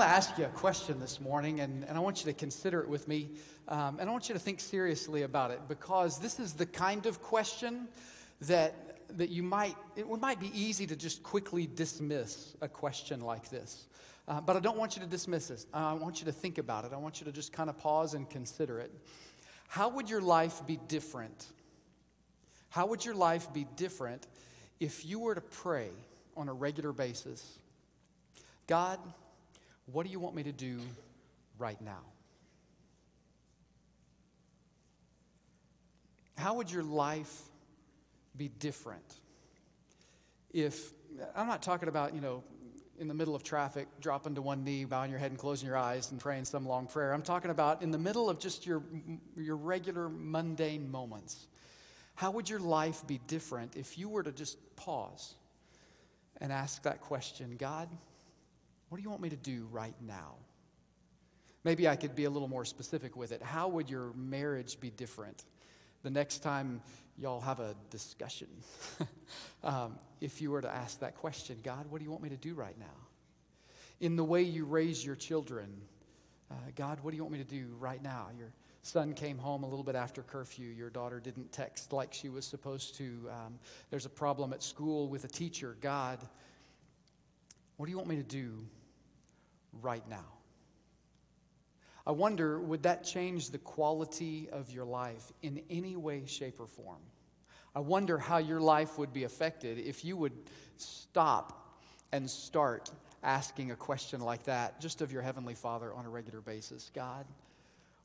want to ask you a question this morning, and I want you to consider it with me, and I want you to think seriously about it, because this is the kind of question that it might be easy to just quickly dismiss a question like this. But I don't want you to dismiss this. I want you to think about it. I want you to just kind of pause and consider it. How would your life be different? How would your life be different if you were to pray on a regular basis? God, what do you want me to do right now? How would your life be different if, I'm not talking about, in the middle of traffic, dropping to one knee, bowing your head and closing your eyes and praying some long prayer. I'm talking about in the middle of just your regular mundane moments. How would your life be different if you were to just pause and ask that question, God, what do you want me to do right now? Maybe I could be a little more specific with it. How would your marriage be different the next time y'all have a discussion? If you were to ask that question, God, what do you want me to do right now? In the way you raise your children, God, what do you want me to do right now? Your son came home a little bit after curfew. Your daughter didn't text like she was supposed to. There's a problem at school with a teacher. God, what do you want me to do right now? I wonder, would that change the quality of your life in any way, shape, or form? I wonder how your life would be affected if you would stop and start asking a question like that, just of your Heavenly Father on a regular basis. God,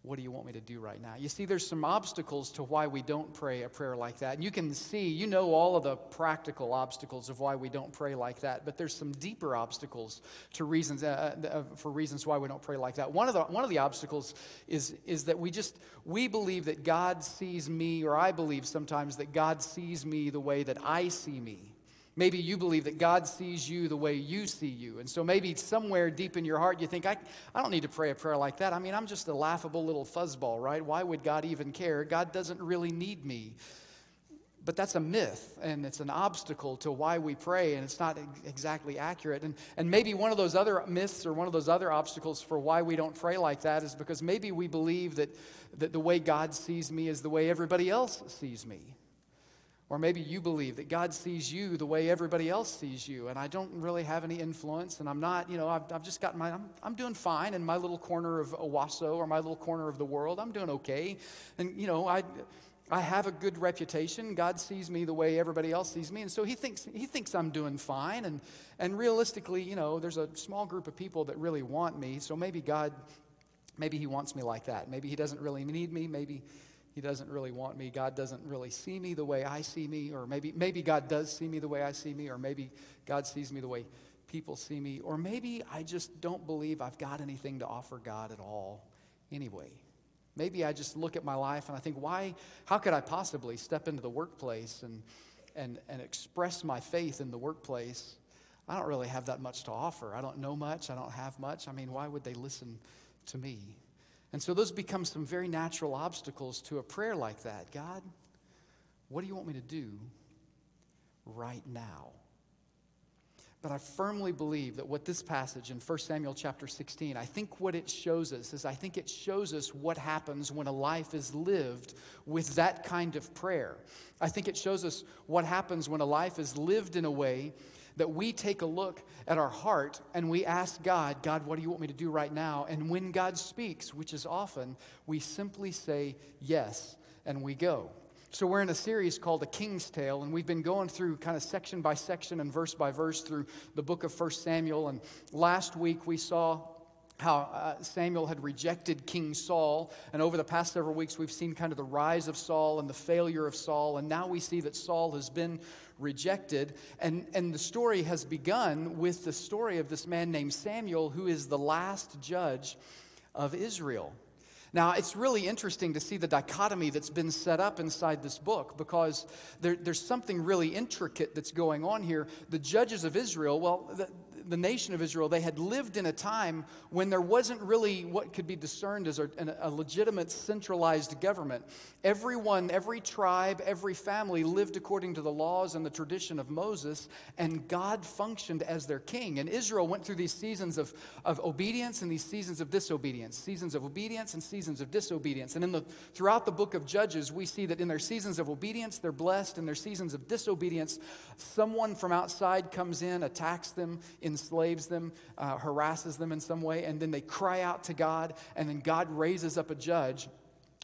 what do you want me to do right now? You see, there's some obstacles to why we don't pray a prayer like that. And you can see, all of the practical obstacles of why we don't pray like that. But there's some deeper obstacles to reasons for reasons why we don't pray like that. One of the obstacles is that we believe that God sees me, or I believe sometimes that God sees me the way that I see me. Maybe you believe that God sees you the way you see you. And so maybe somewhere deep in your heart you think, I don't need to pray a prayer like that. I mean, I'm just a laughable little fuzzball, right? Why would God even care? God doesn't really need me. But that's a myth, and it's an obstacle to why we pray, and it's not exactly accurate. And maybe one of those other myths or one of those other obstacles for why we don't pray like that is because maybe we believe that the way God sees me is the way everybody else sees me. Or maybe you believe that God sees you the way everybody else sees you, and I don't really have any influence, and I'm not, I've just got I'm doing fine in my little corner of Owasso or my little corner of the world. I'm doing okay, and I have a good reputation. God sees me the way everybody else sees me, and so He thinks I'm doing fine, and realistically, there's a small group of people that really want me, so maybe He wants me like that. Maybe He doesn't really need me. Maybe He doesn't really want me. God doesn't really see me the way I see me. Or maybe God does see me the way I see me. Or maybe God sees me the way people see me. Or maybe I just don't believe I've got anything to offer God at all anyway. Maybe I just look at my life and I think, how could I possibly step into the workplace and express my faith in the workplace? I don't really have that much to offer. I don't know much. I don't have much. I mean, why would they listen to me? And so those become some very natural obstacles to a prayer like that. God, what do you want me to do right now? But I firmly believe that what this passage in 1 Samuel chapter 16, I think it shows us what happens when a life is lived with that kind of prayer. I think it shows us what happens when a life is lived in a way that we take a look at our heart and we ask God, God, what do you want me to do right now? And when God speaks, which is often, we simply say yes and we go. So we're in a series called A King's Tale, and we've been going through kind of section by section and verse by verse through the book of 1 Samuel. And last week we saw how Samuel had rejected King Saul, and over the past several weeks we've seen kind of the rise of Saul and the failure of Saul, and now we see that Saul has been rejected, and the story has begun with the story of this man named Samuel, who is the last judge of Israel. Now, it's really interesting to see the dichotomy that's been set up inside this book, because there's something really intricate that's going on here. The judges of Israel, the nation of Israel, they had lived in a time when there wasn't really what could be discerned as a legitimate centralized government. Everyone, every tribe, every family lived according to the laws and the tradition of Moses, and God functioned as their king. And Israel went through these seasons of obedience and these seasons of disobedience, seasons of obedience and seasons of disobedience. And throughout the book of Judges, we see that in their seasons of obedience, they're blessed. In their seasons of disobedience, someone from outside comes in, attacks them, enslaves them, harasses them in some way, and then they cry out to God, and then God raises up a judge,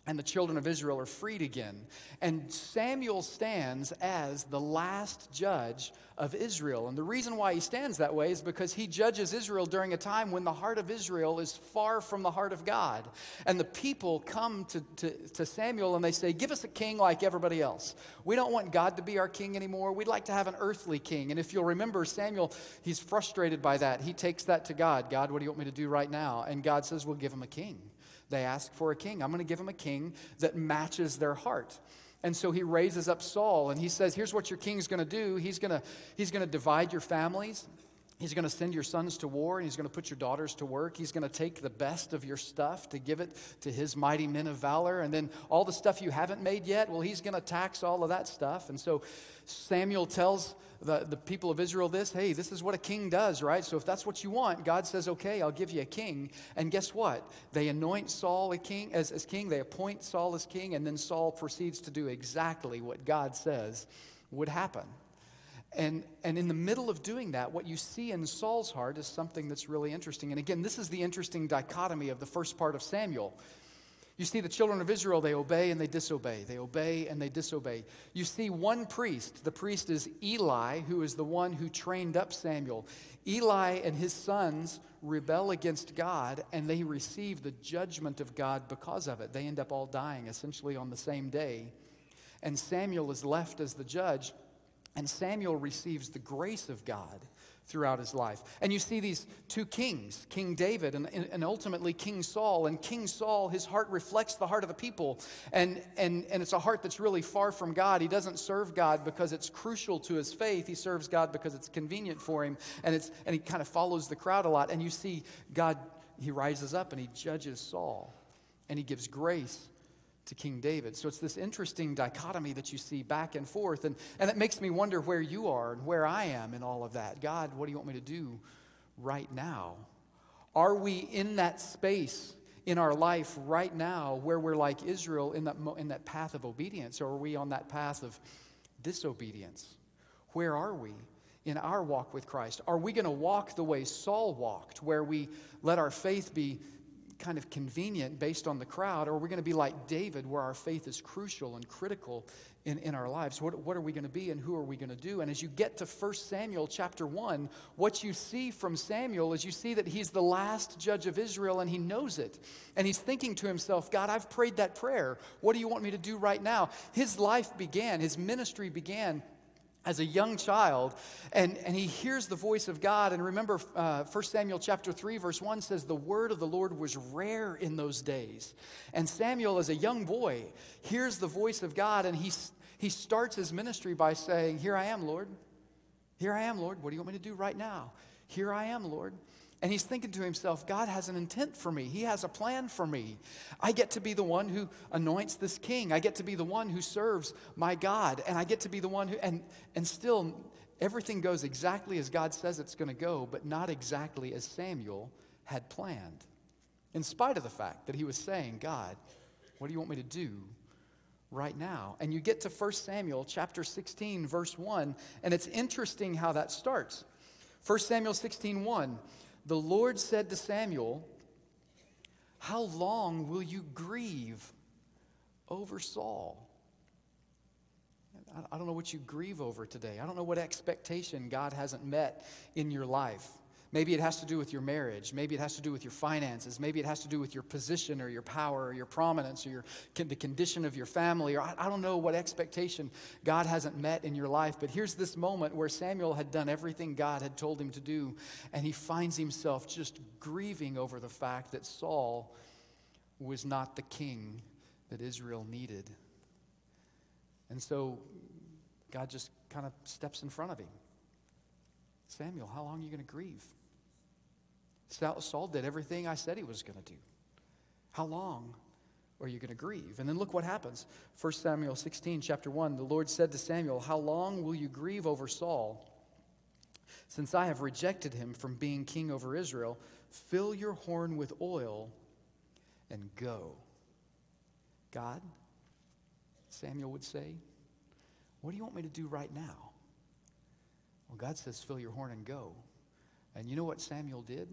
and the children of Israel are freed again. And Samuel stands as the last judge of Israel. And the reason why he stands that way is because he judges Israel during a time when the heart of Israel is far from the heart of God. And the people come to Samuel and they say, give us a king like everybody else. We don't want God to be our king anymore. We'd like to have an earthly king. And if you'll remember, Samuel, he's frustrated by that. He takes that to God. God, what do you want me to do right now? And God says, well, give him a king. They ask for a king. I'm going to give them a king that matches their heart. And so he raises up Saul, and he says, here's what your king's going to do. He's going to divide your families. He's going to send your sons to war, and he's going to put your daughters to work. He's going to take the best of your stuff to give it to his mighty men of valor. And then all the stuff you haven't made yet, well, he's going to tax all of that stuff. And so Samuel tells the people of Israel this, hey, this is what a king does, right? So if that's what you want, God says, okay, I'll give you a king. And guess what? They anoint Saul as king. They appoint Saul as king. And then Saul proceeds to do exactly what God says would happen. And in the middle of doing that, what you see in Saul's heart is something that's really interesting. And again, this is the interesting dichotomy of the first part of Samuel. You see the children of Israel, they obey and they disobey. They obey and they disobey. You see one priest. The priest is Eli, who is the one who trained up Samuel. Eli and his sons rebel against God, and they receive the judgment of God because of it. They end up all dying essentially on the same day. And Samuel is left as the judge. And Samuel receives the grace of God throughout his life. And you see these two kings, King David and ultimately King Saul. And King Saul, his heart reflects the heart of the people. And it's a heart that's really far from God. He doesn't serve God because it's crucial to his faith. He serves God because it's convenient for him. And he kind of follows the crowd a lot. And you see God, he rises up and he judges Saul. And he gives grace to King David. So it's this interesting dichotomy that you see back and forth, and it makes me wonder where you are and where I am in all of that. God, what do you want me to do right now? Are we in that space in our life right now where we're like Israel in that path of obedience, or are we on that path of disobedience? Where are we in our walk with Christ? Are we going to walk the way Saul walked, where we let our faith be kind of convenient based on the crowd, or are we going to be like David, where our faith is crucial and critical in our lives? What are we going to be, and who are we going to do? And as you get to 1 Samuel chapter 1, what you see from Samuel is you see that he's the last judge of Israel, and he knows it. And he's thinking to himself, God, I've prayed that prayer. What do you want me to do right now? His life began, his ministry began as a young child, and he hears the voice of God. And remember, 1 Samuel chapter 3, verse 1 says, the word of the Lord was rare in those days. And Samuel, as a young boy, hears the voice of God, and he starts his ministry by saying, here I am, Lord. Here I am, Lord. What do you want me to do right now? Here I am, Lord. And he's thinking to himself, God has an intent for me. He has a plan for me. I get to be the one who anoints this king. I get to be the one who serves my God. And I get to be the one who, and still everything goes exactly as God says it's going to go, but not exactly as Samuel had planned. In spite of the fact that he was saying, God, what do you want me to do right now? And you get to 1 Samuel chapter 16, verse 1, and it's interesting how that starts. 1 Samuel 16, 1. The Lord said to Samuel, how long will you grieve over Saul? I don't know what you grieve over today. I don't know what expectation God hasn't met in your life. Maybe it has to do with your marriage. Maybe it has to do with your finances. Maybe it has to do with your position or your power or your prominence or the condition of your family. Or I don't know what expectation God hasn't met in your life. But here's this moment where Samuel had done everything God had told him to do. And he finds himself just grieving over the fact that Saul was not the king that Israel needed. And so God just kind of steps in front of him. Samuel, how long are you going to grieve? Saul did everything I said he was going to do. How long are you going to grieve? And then look what happens. 1 Samuel 16, chapter 1, the Lord said to Samuel, how long will you grieve over Saul? Since I have rejected him from being king over Israel, fill your horn with oil and go. God, Samuel would say, what do you want me to do right now? Well, God says, fill your horn and go. And you know what Samuel did?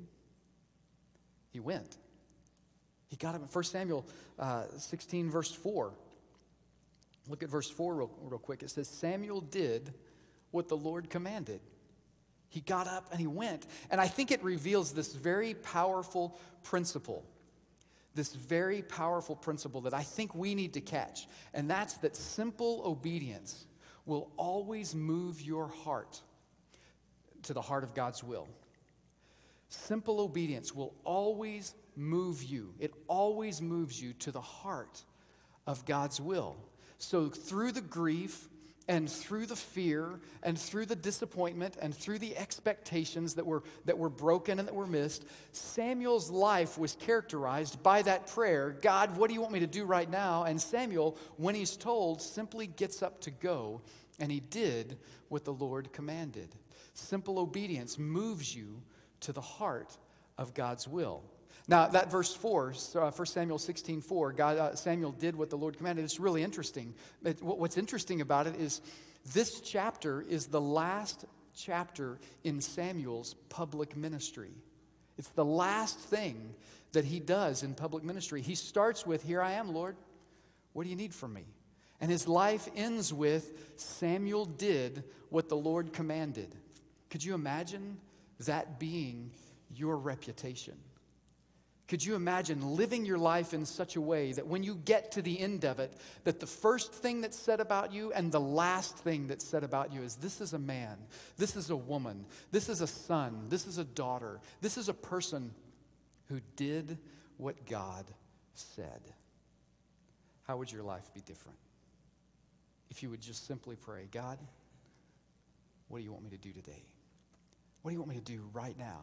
He went. He got up in 1 Samuel 16, verse 4. Look at verse 4 real quick. It says, Samuel did what the Lord commanded. He got up and he went. And I think it reveals this very powerful principle. This very powerful principle that I think we need to catch. And that's that simple obedience will always move your heart to the heart of God's will. Simple obedience will always move you. It always moves you to the heart of God's will. So through the grief and through the fear and through the disappointment and through the expectations that were broken and that were missed, Samuel's life was characterized by that prayer, God, what do you want me to do right now? And Samuel, when he's told, simply gets up to go, and he did what the Lord commanded. Simple obedience moves you to the heart of God's will. Now, that verse 4, 1 Samuel 16, 4, Samuel did what the Lord commanded. It's really interesting. What's interesting about it is this chapter is the last chapter in Samuel's public ministry. It's the last thing that he does in public ministry. He starts with, here I am, Lord. What do you need from me? And his life ends with, Samuel did what the Lord commanded. Could you imagine that being your reputation? Could you imagine living your life in such a way that when you get to the end of it, that the first thing that's said about you and the last thing that's said about you is, this is a man, this is a woman, this is a son, this is a daughter, this is a person who did what God said. How would your life be different if you would just simply pray, God, what do you want me to do today? What do you want me to do right now?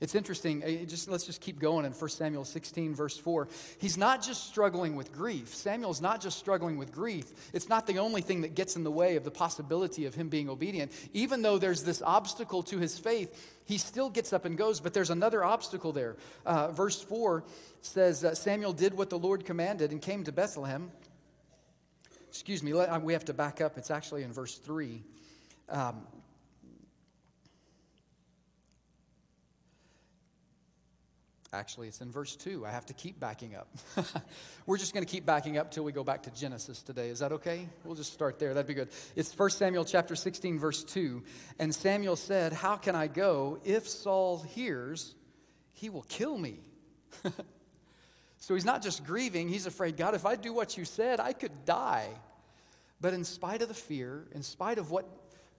It's interesting. Let's just keep going in 1 Samuel 16, verse 4. He's not just struggling with grief. Samuel's not just struggling with grief. It's not the only thing that gets in the way of the possibility of him being obedient. Even though there's this obstacle to his faith, he still gets up and goes, but there's another obstacle there. Verse 4 says, Samuel did what the Lord commanded and came to Bethlehem. Excuse me, we have to back up. It's actually in verse 3. Actually, it's in verse 2. I have to keep backing up. We're just going to keep backing up till we go back to Genesis today. Is that okay? We'll just start there. That'd be good. It's 1 Samuel chapter 16, verse 2. And Samuel said, how can I go? If Saul hears, he will kill me. So he's not just grieving. He's afraid, God, if I do what you said, I could die. But in spite of the fear, in spite of what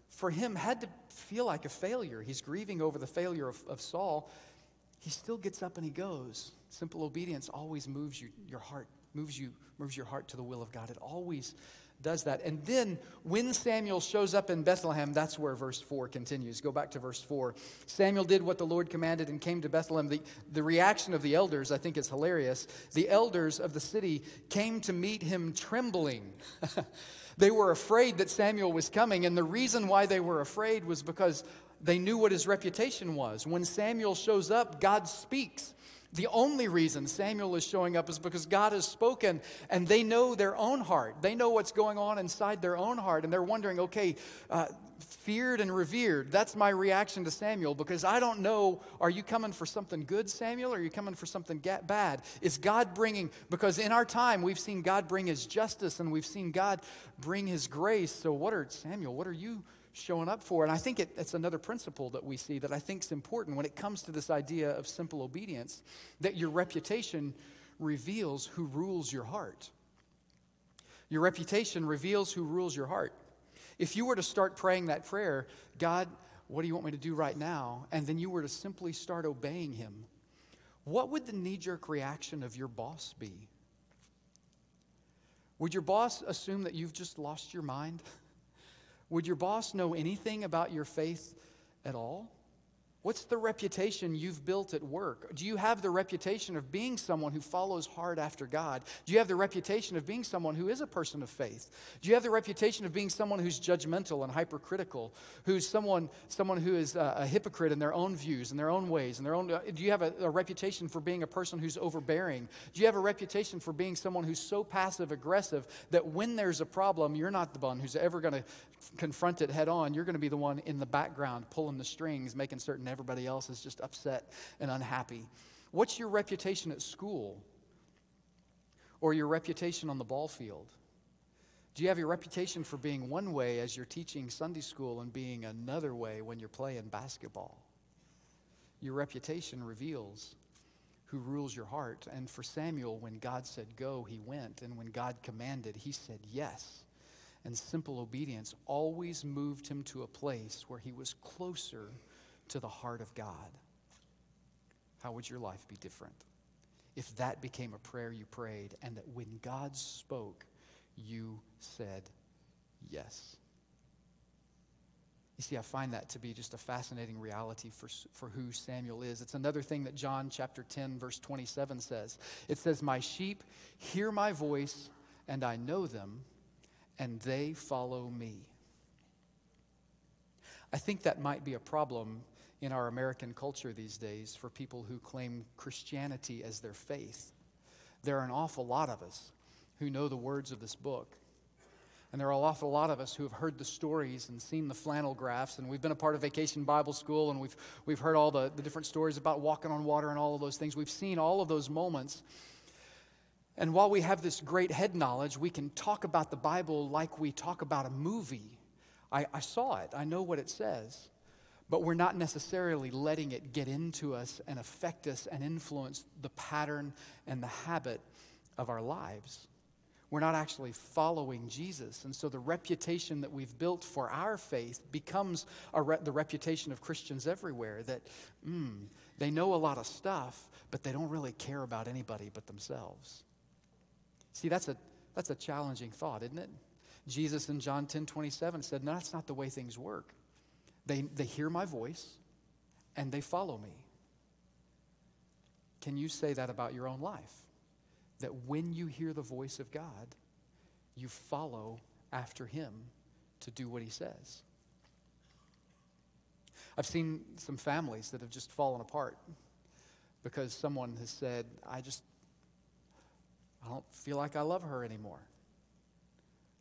for him had to feel like a failure, he's grieving over the failure of Saul, he still gets up and he goes. Simple obedience always moves you, your heart, moves your heart to the will of God. It always does that. And then when Samuel shows up in Bethlehem, that's where verse 4 continues. Go back to verse 4. Samuel did what the Lord commanded and came to Bethlehem. The reaction of the elders, I think, is hilarious. The elders of the city came to meet him trembling. They were afraid that Samuel was coming, and the reason why they were afraid was because they knew what his reputation was. When Samuel shows up, God speaks. The only reason Samuel is showing up is because God has spoken, and they know their own heart. They know what's going on inside their own heart, and they're wondering, okay, feared and revered, that's my reaction to Samuel, because I don't know, are you coming for something good, Samuel, or are you coming for something bad? Is God bringing, because in our time, we've seen God bring his justice, and we've seen God bring his grace. So Samuel, what are you showing up for? And I think it's another principle that we see that I think is important when it comes to this idea of simple obedience, that your reputation reveals who rules your heart. Your reputation reveals who rules your heart. If you were to start praying that prayer, God, what do you want me to do right now? And then you were to simply start obeying him, what would the knee-jerk reaction of your boss be? Would your boss assume that you've just lost your mind? Would your boss know anything about your faith at all? What's the reputation you've built at work? Do you have the reputation of being someone who follows hard after God? Do you have the reputation of being someone who is a person of faith? Do you have the reputation of being someone who's judgmental and hypercritical, who's someone who is a hypocrite in their own views, in their own ways, in their own? Do you have a reputation for being a person who's overbearing? Do you have a reputation for being someone who's so passive-aggressive that when there's a problem, you're not the one who's ever going to confront it head on? You're going to be the one in the background pulling the strings, making certain everybody else is just upset and unhappy. What's your reputation at school or your reputation on the ball field? Do you have your reputation for being one way as you're teaching Sunday school and being another way when you're playing basketball? Your reputation reveals who rules your heart. And for Samuel, when God said go, he went. And when God commanded, he said yes. And simple obedience always moved him to a place where he was closer to the heart of God. How would your life be different if that became a prayer you prayed and that when God spoke, you said yes? You see, I find that to be just a fascinating reality for who Samuel is. It's another thing that John chapter 10, verse 27 says. It says, "My sheep hear my voice, and I know them, and they follow me." I think that might be a problem in our American culture these days for people who claim Christianity as their faith. There are an awful lot of us who know the words of this book. And there are an awful lot of us who have heard the stories and seen the flannel graphs, and we've been a part of Vacation Bible School, and we've heard all the different stories about walking on water and all of those things. We've seen all of those moments. And while we have this great head knowledge, we can talk about the Bible like we talk about a movie. I saw it. I know what it says. But we're not necessarily letting it get into us and affect us and influence the pattern and the habit of our lives. We're not actually following Jesus. And so the reputation that we've built for our faith becomes the reputation of Christians everywhere, that they know a lot of stuff, but they don't really care about anybody but themselves. See, that's a challenging thought, isn't it? Jesus in John 10:27 said, no, that's not the way things work. They hear my voice and they follow me. Can you say that about your own life? That when you hear the voice of God, you follow after him to do what he says. I've seen some families that have just fallen apart because someone has said, I don't feel like I love her anymore.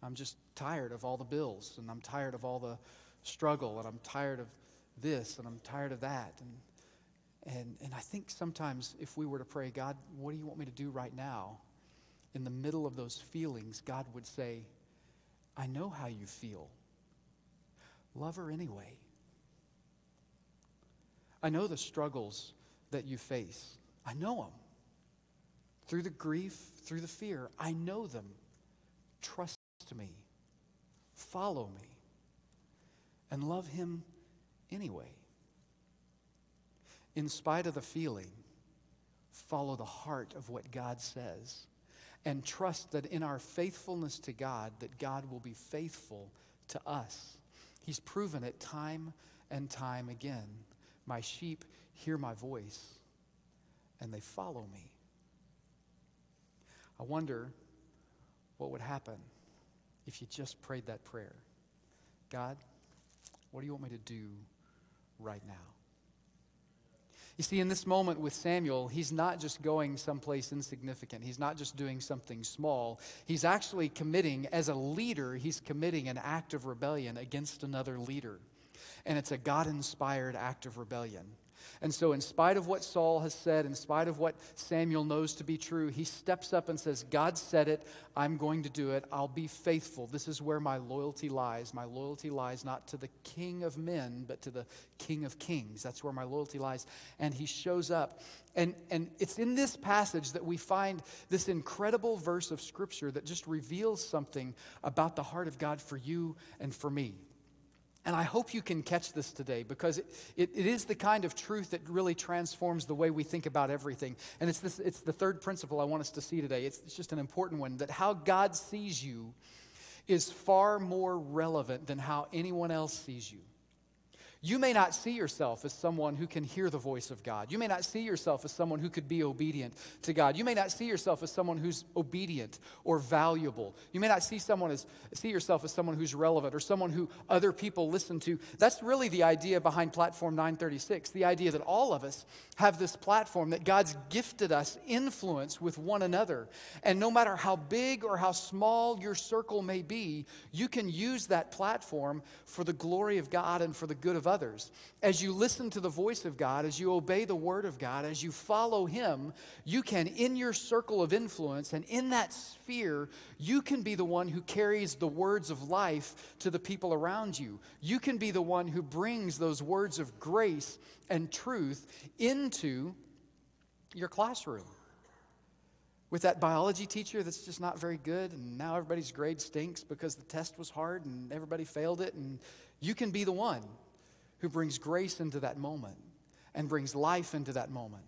I'm just tired of all the bills, and I'm tired of all the struggle, and I'm tired of this, and I'm tired of that. And I think sometimes if we were to pray, God, what do you want me to do right now? In the middle of those feelings, God would say, I know how you feel. Love her anyway. I know the struggles that you face. I know them. Through the grief, through the fear, I know them. Trust me, follow me, and love him anyway. In spite of the feeling, follow the heart of what God says, and trust that in our faithfulness to God, that God will be faithful to us. He's proven it time and time again. My sheep hear my voice, and they follow me. I wonder what would happen if you just prayed that prayer. God, what do you want me to do right now? You see, in this moment with Samuel, he's not just going someplace insignificant. He's not just doing something small. He's actually committing, as a leader, he's committing an act of rebellion against another leader. And it's a God-inspired act of rebellion. And so in spite of what Saul has said, in spite of what Samuel knows to be true, he steps up and says, God said it, I'm going to do it, I'll be faithful. This is where my loyalty lies. My loyalty lies not to the king of men, but to the King of Kings. That's where my loyalty lies. And he shows up. And it's in this passage that we find this incredible verse of Scripture that just reveals something about the heart of God for you and for me. And I hope you can catch this today, because it is the kind of truth that really transforms the way we think about everything. And it's the third principle I want us to see today. It's just an important one, that how God sees you is far more relevant than how anyone else sees you. You may not see yourself as someone who can hear the voice of God. You may not see yourself as someone who could be obedient to God. You may not see yourself as someone who's obedient or valuable. You may not see yourself as someone who's relevant or someone who other people listen to. That's really the idea behind Platform 936, the idea that all of us have this platform that God's gifted us influence with one another. And no matter how big or how small your circle may be, you can use that platform for the glory of God and for the good of others. As you listen to the voice of God, as you obey the word of God, as you follow him, you can, in your circle of influence and in that sphere, you can be the one who carries the words of life to the people around you. You can be the one who brings those words of grace and truth into your classroom. With that biology teacher that's just not very good, and now everybody's grade stinks because the test was hard and everybody failed it, and you can be the one who brings grace into that moment and brings life into that moment.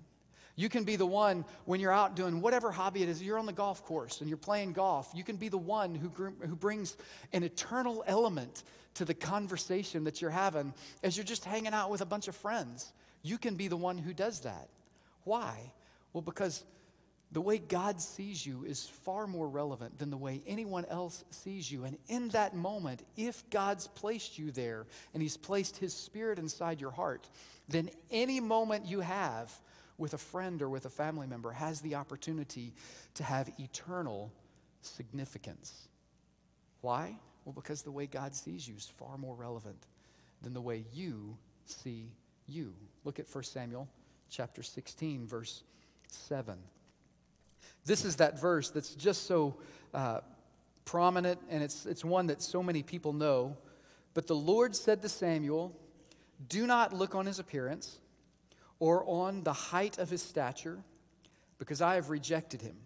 You can be the one when you're out doing whatever hobby it is, you're on the golf course and you're playing golf, you can be the one who brings an eternal element to the conversation that you're having as you're just hanging out with a bunch of friends. You can be the one who does that. Why? Well, because the way God sees you is far more relevant than the way anyone else sees you. And in that moment, if God's placed you there and he's placed his spirit inside your heart, then any moment you have with a friend or with a family member has the opportunity to have eternal significance. Why? Well, because the way God sees you is far more relevant than the way you see you. Look at 1 Samuel chapter 16, verse 7. This is that verse that's just so prominent, and it's one that so many people know. But the Lord said to Samuel, "Do not look on his appearance or on the height of his stature, because I have rejected him.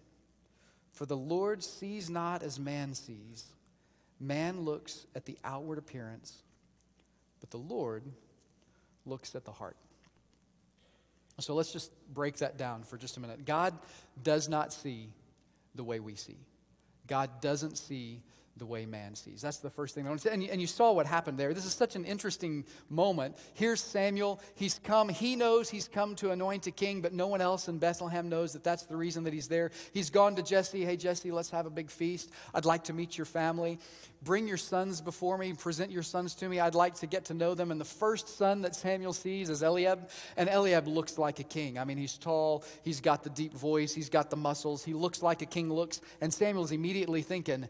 For the Lord sees not as man sees. Man looks at the outward appearance, but the Lord looks at the heart." So let's just break that down for just a minute. God does not see the way we see. God doesn't see the way man sees. That's the first thing I want to say. And you saw what happened there. This is such an interesting moment. Here's Samuel. He's come. He knows he's come to anoint a king, but no one else in Bethlehem knows that that's the reason that he's there. He's gone to Jesse. "Hey, Jesse, let's have a big feast. I'd like to meet your family. Bring your sons before me. Present your sons to me. I'd like to get to know them." And the first son that Samuel sees is Eliab. And Eliab looks like a king. I mean, he's tall. He's got the deep voice. He's got the muscles. He looks like a king looks. And Samuel's immediately thinking,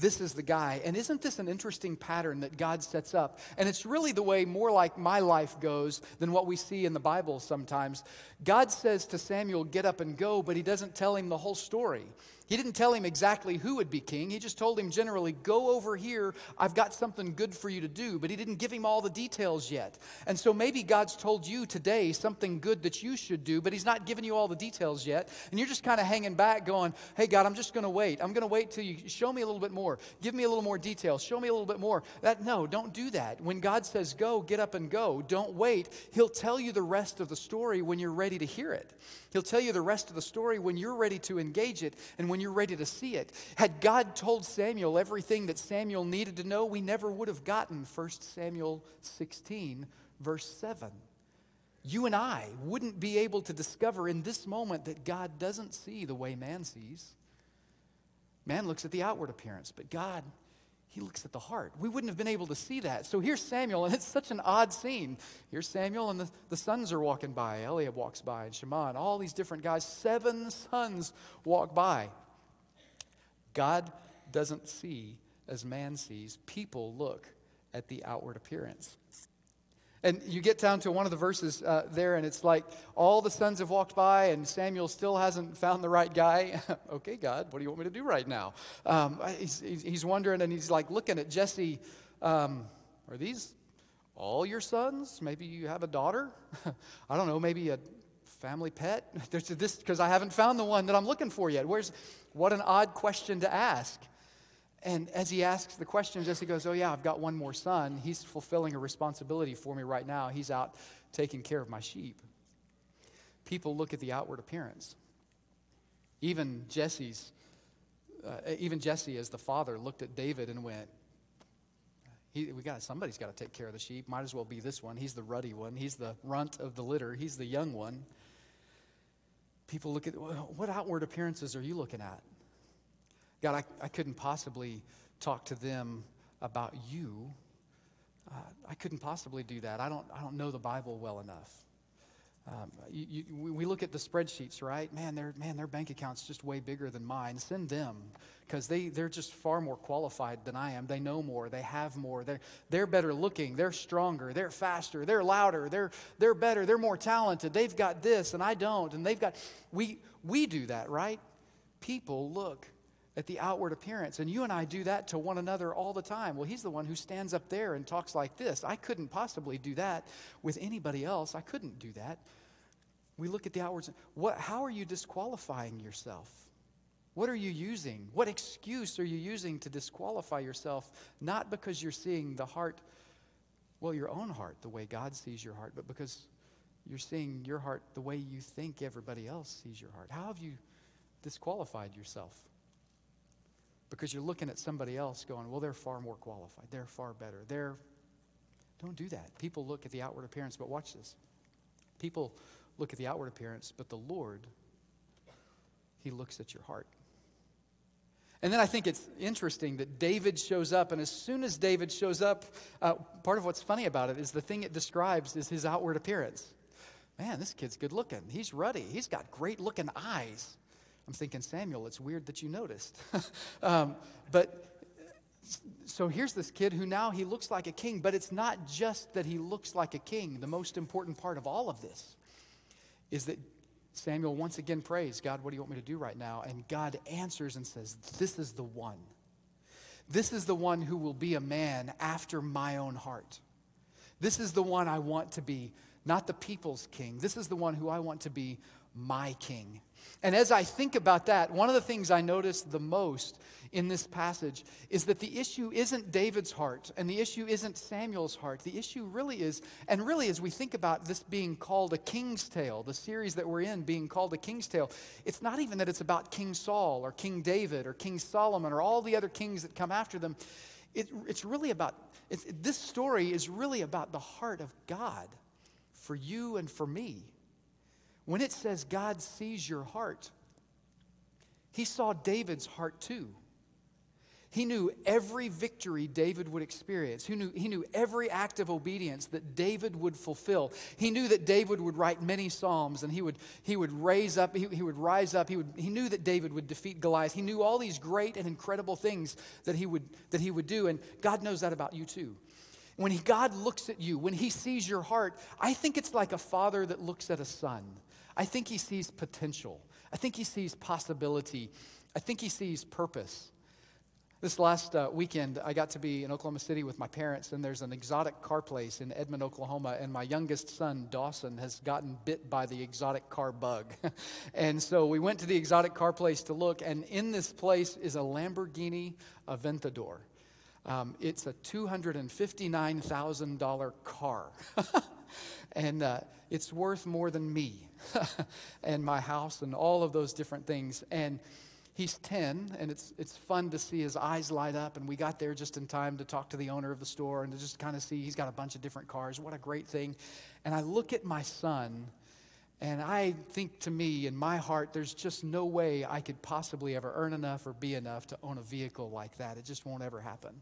this is the guy. And isn't this an interesting pattern that God sets up? And it's really the way more like my life goes than what we see in the Bible sometimes. God says to Samuel, "Get up and go," but he doesn't tell him the whole story. He didn't tell him exactly who would be king. He just told him generally, "Go over here. I've got something good for you to do," but he didn't give him all the details yet. And so maybe God's told you today something good that you should do, but he's not giving you all the details yet. And you're just kind of hanging back going, "Hey, God, I'm just going to wait. I'm going to wait till you show me a little bit more. Give me a little more details. Show me a little bit more." No, don't do that. When God says go, get up and go. Don't wait. He'll tell you the rest of the story when you're ready to hear it. He'll tell you the rest of the story when you're ready to engage it and when you're ready to see it. Had God told Samuel everything that Samuel needed to know, we never would have gotten 1 Samuel 16, verse 7. You and I wouldn't be able to discover in this moment that God doesn't see the way man sees. Man looks at the outward appearance, but God, he looks at the heart. We wouldn't have been able to see that. So here's Samuel, and it's such an odd scene. Here's Samuel, and the sons are walking by. Eliab walks by, and Shema, and all these different guys. 7 sons walk by. God doesn't see as man sees. People look at the outward appearance. And you get down to one of the verses there, and it's like all the sons have walked by, and Samuel still hasn't found the right guy. "Okay, God, what do you want me to do right now?" He's wondering, and he's like looking at Jesse. "Are these all your sons? Maybe you have a daughter? I don't know, maybe a family pet? There's this, because I haven't found the one that I'm looking for yet." What an odd question to ask. And as he asks the question, Jesse goes, "Oh yeah, I've got one more son. He's fulfilling a responsibility for me right now. He's out taking care of my sheep." People look at the outward appearance. Even Jesse as the father looked at David and went, Somebody's got to take care of the sheep. Might as well be this one. He's the ruddy one. He's the runt of the litter. He's the young one. People look at, what outward appearances are you looking at? God, I couldn't possibly talk to them about you. I couldn't possibly do that. I don't know the Bible well enough. We look at the spreadsheets, right? Man, their bank account's just way bigger than mine. Send them, because they're just far more qualified than I am. They know more. They have more. They're better looking. They're stronger. They're faster. They're louder. They're better. They're more talented. They've got this, and I don't. And they've got. We do that, right? People look at the outward appearance, and you and I do that to one another all the time. Well, he's the one who stands up there and talks like this. I couldn't possibly do that with anybody else. I couldn't do that. We look at the outwards. How are you disqualifying yourself? What are you using? What excuse are you using to disqualify yourself? Not because you're seeing the heart, well, your own heart, the way God sees your heart, but because you're seeing your heart the way you think everybody else sees your heart. How have you disqualified yourself? Because you're looking at somebody else going, well, they're far more qualified. They're far better. Don't do that. People look at the outward appearance, but watch this. People look at the outward appearance, but the Lord, he looks at your heart. And then I think it's interesting that David shows up, and as soon as David shows up, part of what's funny about it is the thing it describes is his outward appearance. Man, this kid's good looking. He's ruddy. He's got great looking eyes. I'm thinking, Samuel, it's weird that you noticed. But so here's this kid who now he looks like a king, but it's not just that he looks like a king. The most important part of all of this is that Samuel once again prays, God, what do you want me to do right now? And God answers and says, this is the one. This is the one who will be a man after my own heart. This is the one I want to be, not the people's king. This is the one who I want to be my king. And as I think about that, one of the things I noticed the most in this passage is that the issue isn't David's heart, and the issue isn't Samuel's heart. The issue really is, and really as we think about this being called a King's Tale, the series that we're in being called a King's Tale, it's not even that it's about King Saul or King David or King Solomon or all the other kings that come after them. It's really about, this story is really about the heart of God for you and for me. When it says God sees your heart, he saw David's heart too. He knew every victory David would experience. He knew every act of obedience that David would fulfill. He knew that David would write many psalms, and he knew that David would defeat Goliath. He knew all these great and incredible things that he would do, and God knows that about you too. When God looks at you, when he sees your heart, I think it's like a father that looks at a son. I think he sees potential. I think he sees possibility. I think he sees purpose. This last weekend, I got to be in Oklahoma City with my parents, and there's an exotic car place in Edmond, Oklahoma, and my youngest son, Dawson, has gotten bit by the exotic car bug. And so we went to the exotic car place to look, and in this place is a Lamborghini Aventador. It's a $259,000 car, and it's worth more than me and my house and all of those different things. And he's 10, and it's fun to see his eyes light up, and we got there just in time to talk to the owner of the store and to just kind of see he's got a bunch of different cars. What a great thing. And I look at my son, and I think to me, in my heart, there's just no way I could possibly ever earn enough or be enough to own a vehicle like that. It just won't ever happen.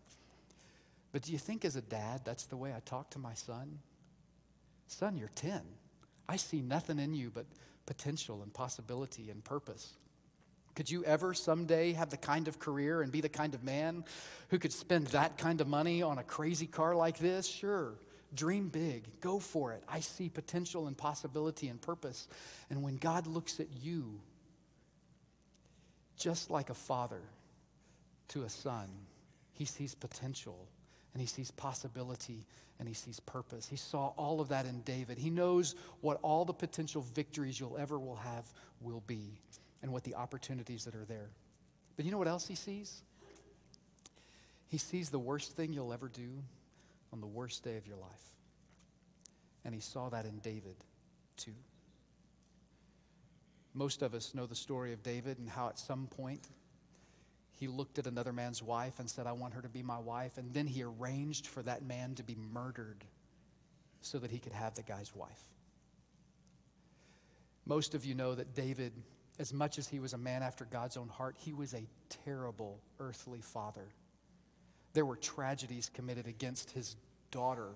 But do you think as a dad, that's the way I talk to my son? Son, you're 10. I see nothing in you but potential and possibility and purpose. Could you ever someday have the kind of career and be the kind of man who could spend that kind of money on a crazy car like this? Sure. Dream big. Go for it. I see potential and possibility and purpose. And when God looks at you, just like a father to a son, he sees potential, and he sees possibility, and he sees purpose. He saw all of that in David. He knows what all the potential victories you'll ever will have will be, and what the opportunities that are there. But you know what else he sees? He sees the worst thing you'll ever do on the worst day of your life. And he saw that in David too. Most of us know the story of David and how at some point He looked at another man's wife and said, I want her to be my wife. And then he arranged for that man to be murdered so that he could have the guy's wife. Most of you know that David, as much as he was a man after God's own heart, he was a terrible earthly father. There were tragedies committed against his daughter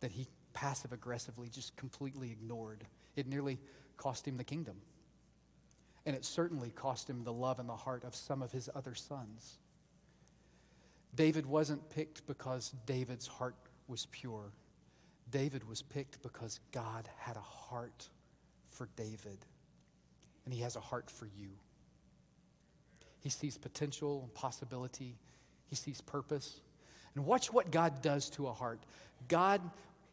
that he passive-aggressively just completely ignored. It nearly cost him the kingdom. And it certainly cost him the love and the heart of some of his other sons. David wasn't picked because David's heart was pure. David was picked because God had a heart for David. And he has a heart for you. He sees potential and possibility. He sees purpose. And watch what God does to a heart. God,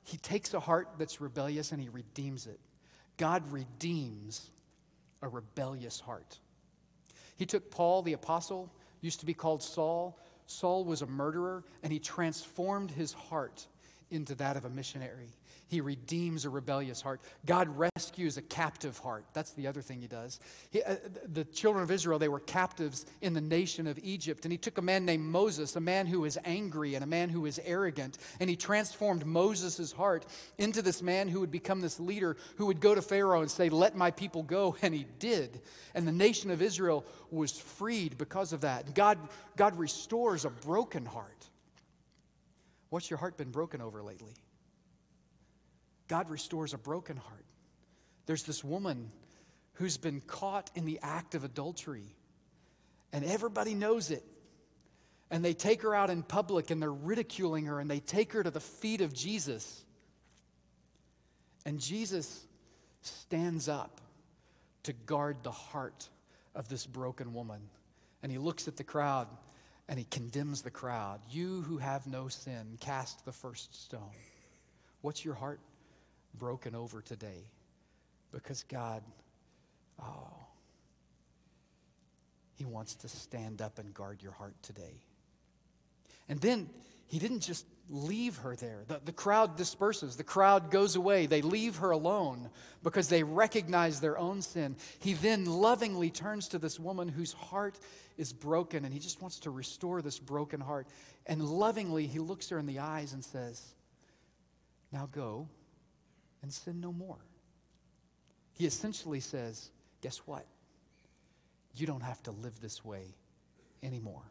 he takes a heart that's rebellious and he redeems it. God redeems a rebellious heart. He took Paul, the apostle, used to be called Saul. Saul was a murderer, and he transformed his heart into that of a missionary. He redeems a rebellious heart. God rescues a captive heart. That's the other thing he does. The children of Israel, they were captives in the nation of Egypt. And he took a man named Moses, a man who is angry and a man who is arrogant. And he transformed Moses' heart into this man who would become this leader who would go to Pharaoh and say, let my people go. And he did. And the nation of Israel was freed because of that. God restores a broken heart. What's your heart been broken over lately? God restores a broken heart. There's this woman who's been caught in the act of adultery, and everybody knows it. And they take her out in public, and they're ridiculing her, and they take her to the feet of Jesus. And Jesus stands up to guard the heart of this broken woman. And he looks at the crowd, and he condemns the crowd. You who have no sin, cast the first stone. What's your heart broken over today? Because God, he wants to stand up and guard your heart today. And then he didn't just leave her there. The crowd disperses. The crowd goes away. They leave her alone because they recognize their own sin. He then lovingly turns to this woman whose heart is broken, and he just wants to restore this broken heart. And lovingly, he looks her in the eyes and says, now go and sin no more. He essentially says, guess what? You don't have to live this way anymore.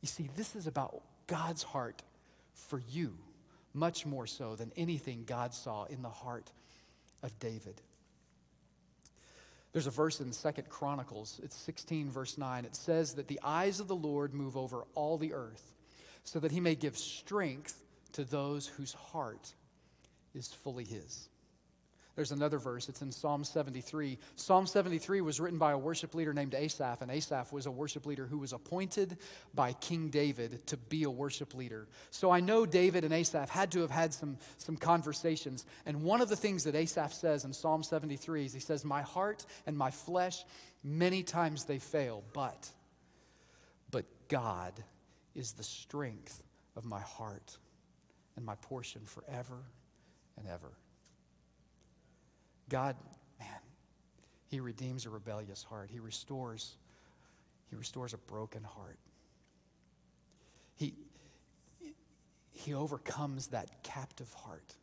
You see, this is about God's heart for you, much more so than anything God saw in the heart of David. There's a verse in 2 Chronicles, it's 16 verse 9. It says that the eyes of the Lord move over all the earth so that he may give strength to those whose heart is fully his. There's another verse. It's in Psalm 73. Psalm 73 was written by a worship leader named Asaph, and Asaph was a worship leader who was appointed by King David to be a worship leader. So I know David and Asaph had to have had some conversations, and one of the things that Asaph says in Psalm 73 is he says, my heart and my flesh, many times they fail, but God is the strength of my heart and my portion forever and ever. God, man, he redeems a rebellious heart. He restores a broken heart. He overcomes that captive heart.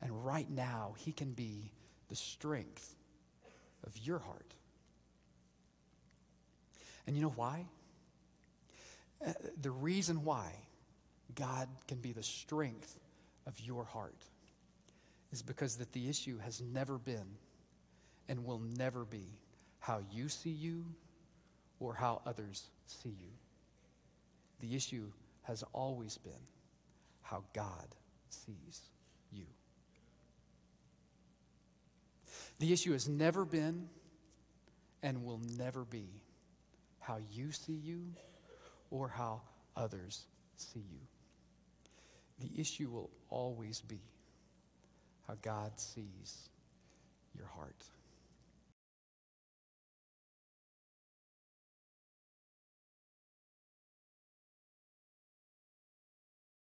And right now, he can be the strength of your heart. And you know why? The reason why God can be the strength of your heart is because that the issue has never been and will never be how you see you or how others see you. The issue has always been how God sees you. The issue has never been and will never be how you see you or how others see you. The issue will always be how God sees your heart.